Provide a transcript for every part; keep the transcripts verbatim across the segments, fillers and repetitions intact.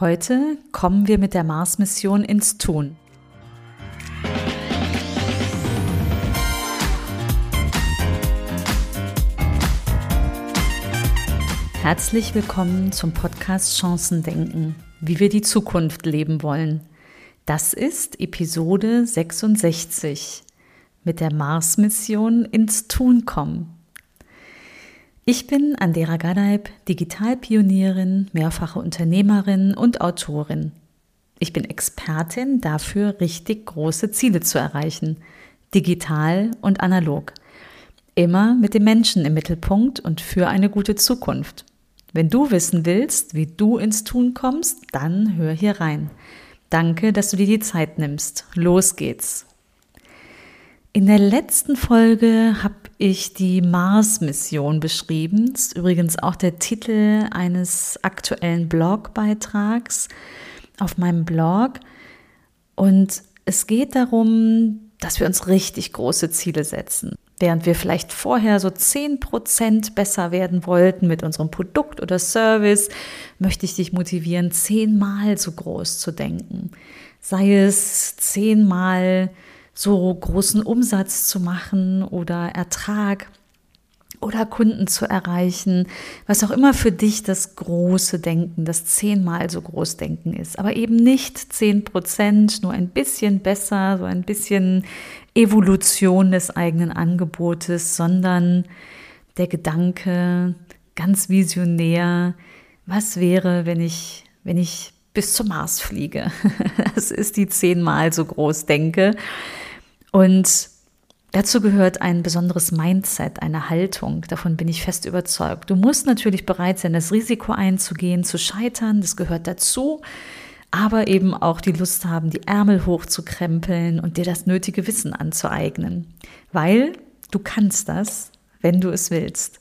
Heute kommen wir mit der Mars-Mission ins Tun. Herzlich willkommen zum Podcast Chancendenken, wie wir die Zukunft leben wollen. Das ist Episode sechsundsechzig, mit der Mars-Mission ins Tun kommen. Ich bin Andrea Gadeib, Digitalpionierin, mehrfache Unternehmerin und Autorin. Ich bin Expertin dafür, richtig große Ziele zu erreichen, digital und analog. Immer mit dem Menschen im Mittelpunkt und für eine gute Zukunft. Wenn du wissen willst, wie du ins Tun kommst, dann hör hier rein. Danke, dass du dir die Zeit nimmst. Los geht's! In der letzten Folge habe ich die Mars-Mission beschrieben. Das ist übrigens auch der Titel eines aktuellen Blogbeitrags auf meinem Blog. Und es geht darum, dass wir uns richtig große Ziele setzen. Während wir vielleicht vorher so zehn Prozent besser werden wollten mit unserem Produkt oder Service, möchte ich dich motivieren, zehnmal so groß zu denken. Sei es zehnmal so großen Umsatz zu machen oder Ertrag oder Kunden zu erreichen, was auch immer für dich das große Denken, das zehnmal so groß Denken ist, aber eben nicht zehn Prozent, nur ein bisschen besser, so ein bisschen Evolution des eigenen Angebotes, sondern der Gedanke, ganz visionär, was wäre, wenn ich, wenn ich bis zum Mars fliege. Das ist die zehnmal so groß Denke. Und dazu gehört ein besonderes Mindset, eine Haltung. Davon bin ich fest überzeugt. Du musst natürlich bereit sein, das Risiko einzugehen, zu scheitern. Das gehört dazu. Aber eben auch die Lust haben, die Ärmel hochzukrempeln und dir das nötige Wissen anzueignen. Weil du kannst das, wenn du es willst.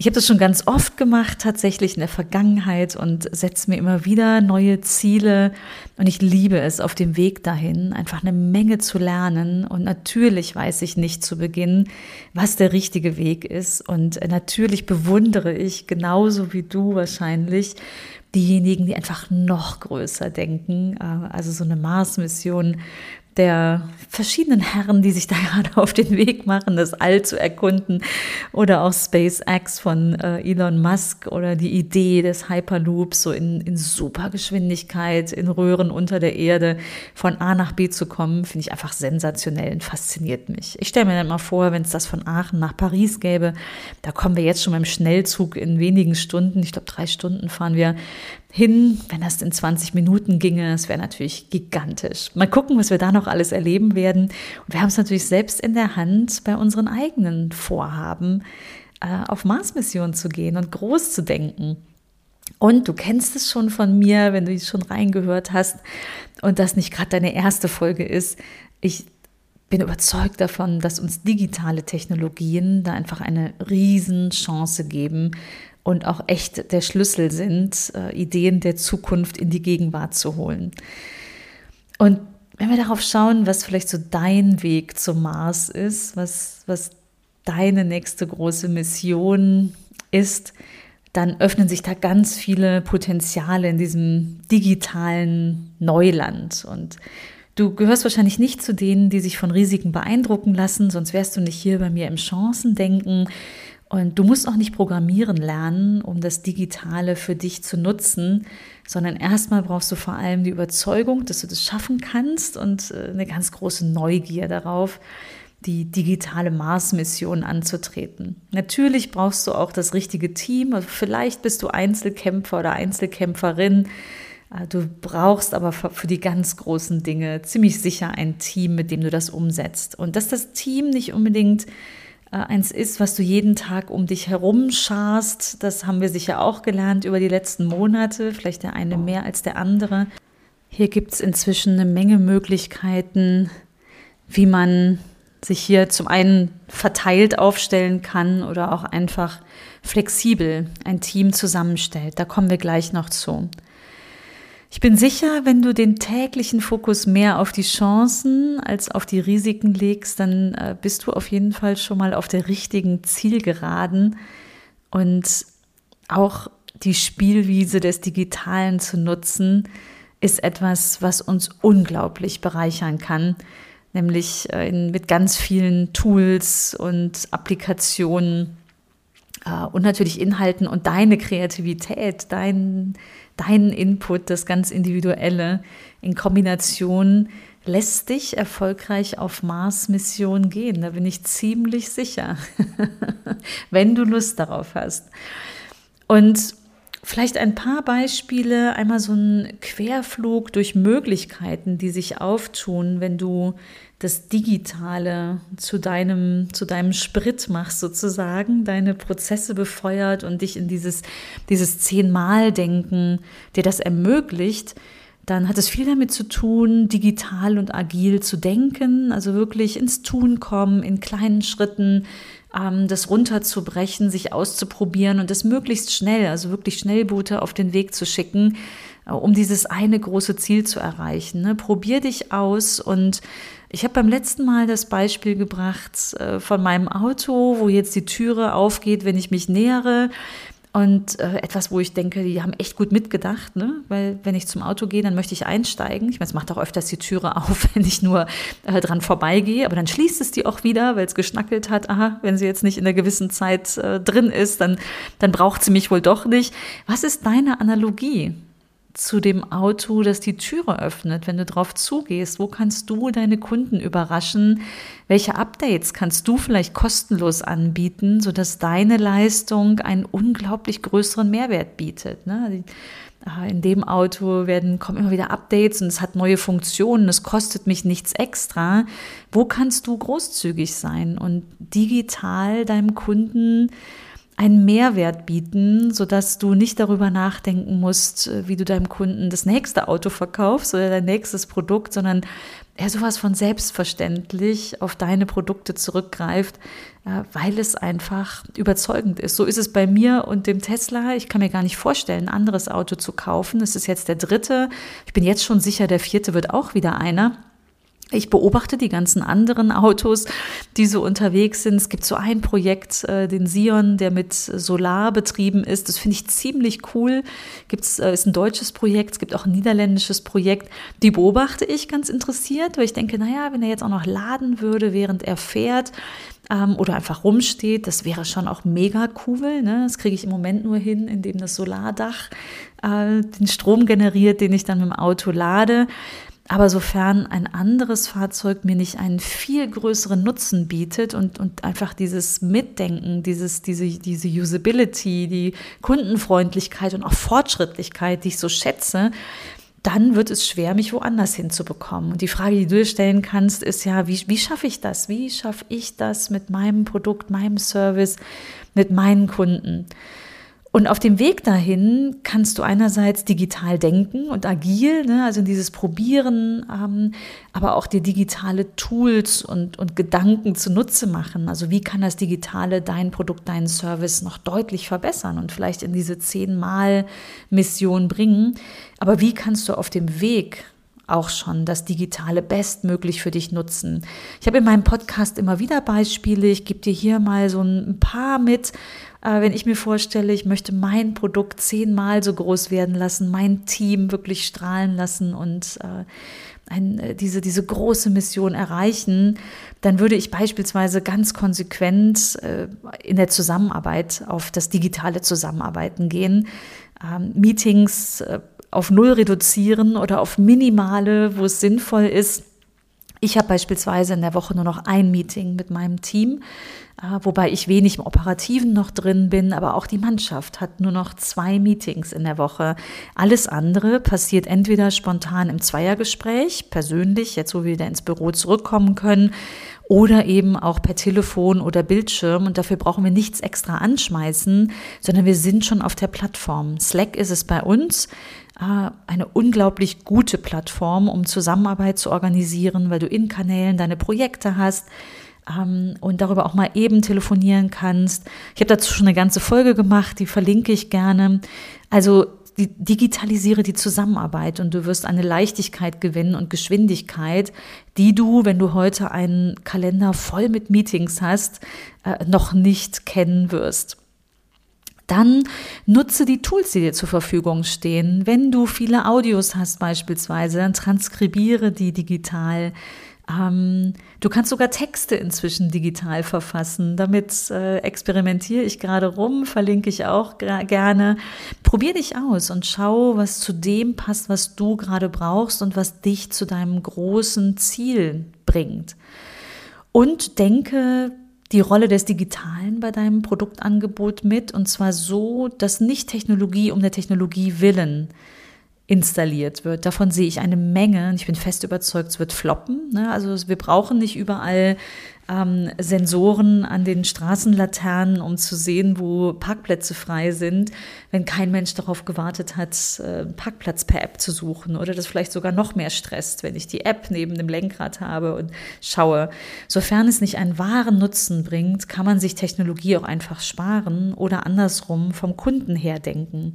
Ich habe das schon ganz oft gemacht, tatsächlich in der Vergangenheit, und setze mir immer wieder neue Ziele, und ich liebe es, auf dem Weg dahin einfach eine Menge zu lernen, und natürlich weiß ich nicht zu Beginn, was der richtige Weg ist, und natürlich bewundere ich, genauso wie du wahrscheinlich, diejenigen, die einfach noch größer denken, also so eine Mars-Mission der verschiedenen Herren, die sich da gerade auf den Weg machen, das All zu erkunden, oder auch SpaceX von äh, Elon Musk oder die Idee des Hyperloops, so in, in Supergeschwindigkeit, in Röhren unter der Erde von A nach B zu kommen, finde ich einfach sensationell und fasziniert mich. Ich stelle mir dann mal vor, wenn es das von Aachen nach Paris gäbe, da kommen wir jetzt schon beim Schnellzug in wenigen Stunden, ich glaube drei Stunden fahren wir hin, wenn das in zwanzig Minuten ginge, es wäre natürlich gigantisch. Mal gucken, was wir da noch alles erleben werden. Und wir haben es natürlich selbst in der Hand, bei unseren eigenen Vorhaben auf Mars-Missionen zu gehen und groß zu denken. Und du kennst es schon von mir, wenn du es schon reingehört hast und das nicht gerade deine erste Folge ist. Ich bin überzeugt davon, dass uns digitale Technologien da einfach eine Riesenchance geben und auch echt der Schlüssel sind, Ideen der Zukunft in die Gegenwart zu holen. Und wenn wir darauf schauen, was vielleicht so dein Weg zum Mars ist, was, was deine nächste große Mission ist, dann öffnen sich da ganz viele Potenziale in diesem digitalen Neuland. Und du gehörst wahrscheinlich nicht zu denen, die sich von Risiken beeindrucken lassen, sonst wärst du nicht hier bei mir im Chancendenken. Und du musst auch nicht programmieren lernen, um das Digitale für dich zu nutzen, sondern erstmal brauchst du vor allem die Überzeugung, dass du das schaffen kannst, und eine ganz große Neugier darauf, die digitale Mars-Mission anzutreten. Natürlich brauchst du auch das richtige Team, also vielleicht bist du Einzelkämpfer oder Einzelkämpferin. Du brauchst aber für die ganz großen Dinge ziemlich sicher ein Team, mit dem du das umsetzt. Und dass das Team nicht unbedingt eins ist, was du jeden Tag um dich herum scharst, das haben wir sicher auch gelernt über die letzten Monate, vielleicht der eine mehr als der andere. Hier gibt es inzwischen eine Menge Möglichkeiten, wie man sich hier zum einen verteilt aufstellen kann oder auch einfach flexibel ein Team zusammenstellt. Da kommen wir gleich noch zu. Ich bin sicher, wenn du den täglichen Fokus mehr auf die Chancen als auf die Risiken legst, dann bist du auf jeden Fall schon mal auf der richtigen Zielgeraden. Und auch die Spielwiese des Digitalen zu nutzen, ist etwas, was uns unglaublich bereichern kann, nämlich in, mit ganz vielen Tools und Applikationen äh, und natürlich Inhalten und deine Kreativität, dein, dein Input, das ganz Individuelle in Kombination lässt dich erfolgreich auf Mars-Mission gehen. Da bin ich ziemlich sicher, wenn du Lust darauf hast. Und vielleicht ein paar Beispiele, einmal so ein Querflug durch Möglichkeiten, die sich auftun, wenn du das Digitale zu deinem, zu deinem Sprit machst sozusagen, deine Prozesse befeuert und dich in dieses, dieses Zehnmal-Denken dir das ermöglicht, dann hat es viel damit zu tun, digital und agil zu denken, also wirklich ins Tun kommen, in kleinen Schritten, ähm, das runterzubrechen, sich auszuprobieren und das möglichst schnell, also wirklich Schnellboote auf den Weg zu schicken, äh, um dieses eine große Ziel zu erreichen. Ne? Probier dich aus und ich habe beim letzten Mal das Beispiel gebracht äh, von meinem Auto, wo jetzt die Türe aufgeht, wenn ich mich nähere. Und äh, etwas, wo ich denke, die haben echt gut mitgedacht, ne? Weil wenn ich zum Auto gehe, dann möchte ich einsteigen. Ich meine, es macht auch öfters die Türe auf, wenn ich nur äh, dran vorbeigehe. Aber dann schließt es die auch wieder, weil es geschnackelt hat. Aha, wenn sie jetzt nicht in einer gewissen Zeit äh, drin ist, dann, dann braucht sie mich wohl doch nicht. Was ist deine Analogie zu dem Auto, das die Türe öffnet, wenn du drauf zugehst? Wo kannst du deine Kunden überraschen? Welche Updates kannst du vielleicht kostenlos anbieten, sodass deine Leistung einen unglaublich größeren Mehrwert bietet? Ne? In dem Auto werden, kommen immer wieder Updates und es hat neue Funktionen, es kostet mich nichts extra. Wo kannst du großzügig sein und digital deinem Kunden einen Mehrwert bieten, sodass du nicht darüber nachdenken musst, wie du deinem Kunden das nächste Auto verkaufst oder dein nächstes Produkt, sondern er sowas von selbstverständlich auf deine Produkte zurückgreift, weil es einfach überzeugend ist. So ist es bei mir und dem Tesla. Ich kann mir gar nicht vorstellen, ein anderes Auto zu kaufen. Es ist jetzt der dritte. Ich bin jetzt schon sicher, der vierte wird auch wieder einer. Ich beobachte die ganzen anderen Autos, die so unterwegs sind. Es gibt so ein Projekt, äh, den Sion, der mit Solar betrieben ist. Das finde ich ziemlich cool. Gibt's, äh, ist ein deutsches Projekt, es gibt auch ein niederländisches Projekt. Die beobachte ich ganz interessiert, weil ich denke, naja, wenn er jetzt auch noch laden würde, während er fährt, ähm, oder einfach rumsteht, das wäre schon auch mega cool. Ne? Das kriege ich im Moment nur hin, indem das Solardach äh, den Strom generiert, den ich dann mit dem Auto lade. Aber sofern ein anderes Fahrzeug mir nicht einen viel größeren Nutzen bietet und, und einfach dieses Mitdenken, dieses, diese, diese Usability, die Kundenfreundlichkeit und auch Fortschrittlichkeit, die ich so schätze, dann wird es schwer, mich woanders hinzubekommen. Und die Frage, die du dir stellen kannst, ist ja, wie, wie schaffe ich das? Wie schaffe ich das mit meinem Produkt, meinem Service, mit meinen Kunden? Und auf dem Weg dahin kannst du einerseits digital denken und agil, ne, also dieses Probieren, ähm, aber auch dir digitale Tools und, und Gedanken zunutze machen. Also wie kann das Digitale dein Produkt, deinen Service noch deutlich verbessern und vielleicht in diese Zehnmal-Mission bringen? Aber wie kannst du auf dem Weg auch schon das Digitale bestmöglich für dich nutzen? Ich habe in meinem Podcast immer wieder Beispiele. Ich gebe dir hier mal so ein paar mit. Wenn ich mir vorstelle, ich möchte mein Produkt zehnmal so groß werden lassen, mein Team wirklich strahlen lassen und ein, diese, diese große Mission erreichen, dann würde ich beispielsweise ganz konsequent in der Zusammenarbeit auf das digitale Zusammenarbeiten gehen, Meetings auf null reduzieren oder auf minimale, wo es sinnvoll ist. Ich habe beispielsweise in der Woche nur noch ein Meeting mit meinem Team, wobei ich wenig im Operativen noch drin bin, aber auch die Mannschaft hat nur noch zwei Meetings in der Woche. Alles andere passiert entweder spontan im Zweiergespräch, persönlich, jetzt wo wir wieder ins Büro zurückkommen können, oder eben auch per Telefon oder Bildschirm. Und dafür brauchen wir nichts extra anschmeißen, sondern wir sind schon auf der Plattform. Slack ist es bei uns. Eine unglaublich gute Plattform, um Zusammenarbeit zu organisieren, weil du in Kanälen deine Projekte hast ähm, und darüber auch mal eben telefonieren kannst. Ich habe dazu schon eine ganze Folge gemacht, die verlinke ich gerne. Also die, digitalisiere die Zusammenarbeit und du wirst eine Leichtigkeit gewinnen und Geschwindigkeit, die du, wenn du heute einen Kalender voll mit Meetings hast, äh, noch nicht kennen wirst. dann nutze die Tools, die dir zur Verfügung stehen. Wenn du viele Audios hast beispielsweise, dann transkribiere die digital. Ähm, du kannst sogar Texte inzwischen digital verfassen. Damit äh, experimentiere ich gerade rum, verlinke ich auch gra- gerne. Probier dich aus und schau, was zu dem passt, was du gerade brauchst und was dich zu deinem großen Ziel bringt. Und denke die Rolle des Digitalen bei deinem Produktangebot mit, und zwar so, dass nicht Technologie um der Technologie willen installiert wird. Davon sehe ich eine Menge. Ich bin fest überzeugt, es wird floppen. Also wir brauchen nicht überall ähm, Sensoren an den Straßenlaternen, um zu sehen, wo Parkplätze frei sind, wenn kein Mensch darauf gewartet hat, einen Parkplatz per App zu suchen, oder das vielleicht sogar noch mehr stresst, wenn ich die App neben dem Lenkrad habe und schaue. Sofern es nicht einen wahren Nutzen bringt, kann man sich Technologie auch einfach sparen oder andersrum vom Kunden her denken.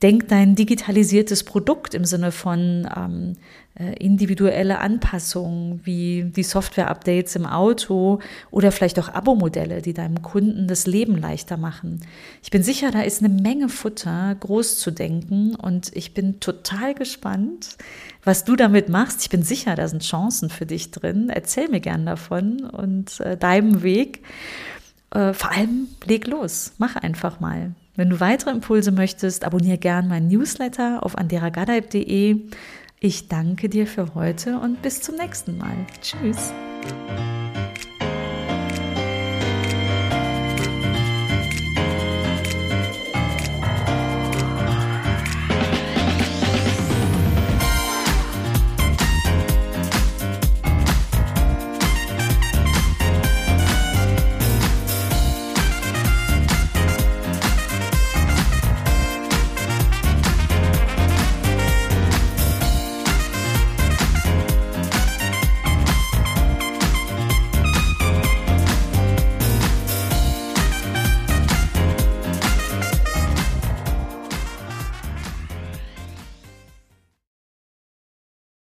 Denk dein digitalisiertes Produkt im Sinne von ähm, individuelle Anpassungen wie die Software-Updates im Auto oder vielleicht auch Abo-Modelle, die deinem Kunden das Leben leichter machen. Ich bin sicher, da ist eine Menge Futter, groß zu denken, und ich bin total gespannt, was du damit machst. Ich bin sicher, da sind Chancen für dich drin. Erzähl mir gern davon und äh, deinem Weg. Äh, vor allem leg los, mach einfach mal. Wenn du weitere Impulse möchtest, abonniere gern meinen Newsletter auf andrea gadeib punkt de. Ich danke dir für heute und bis zum nächsten Mal. Tschüss!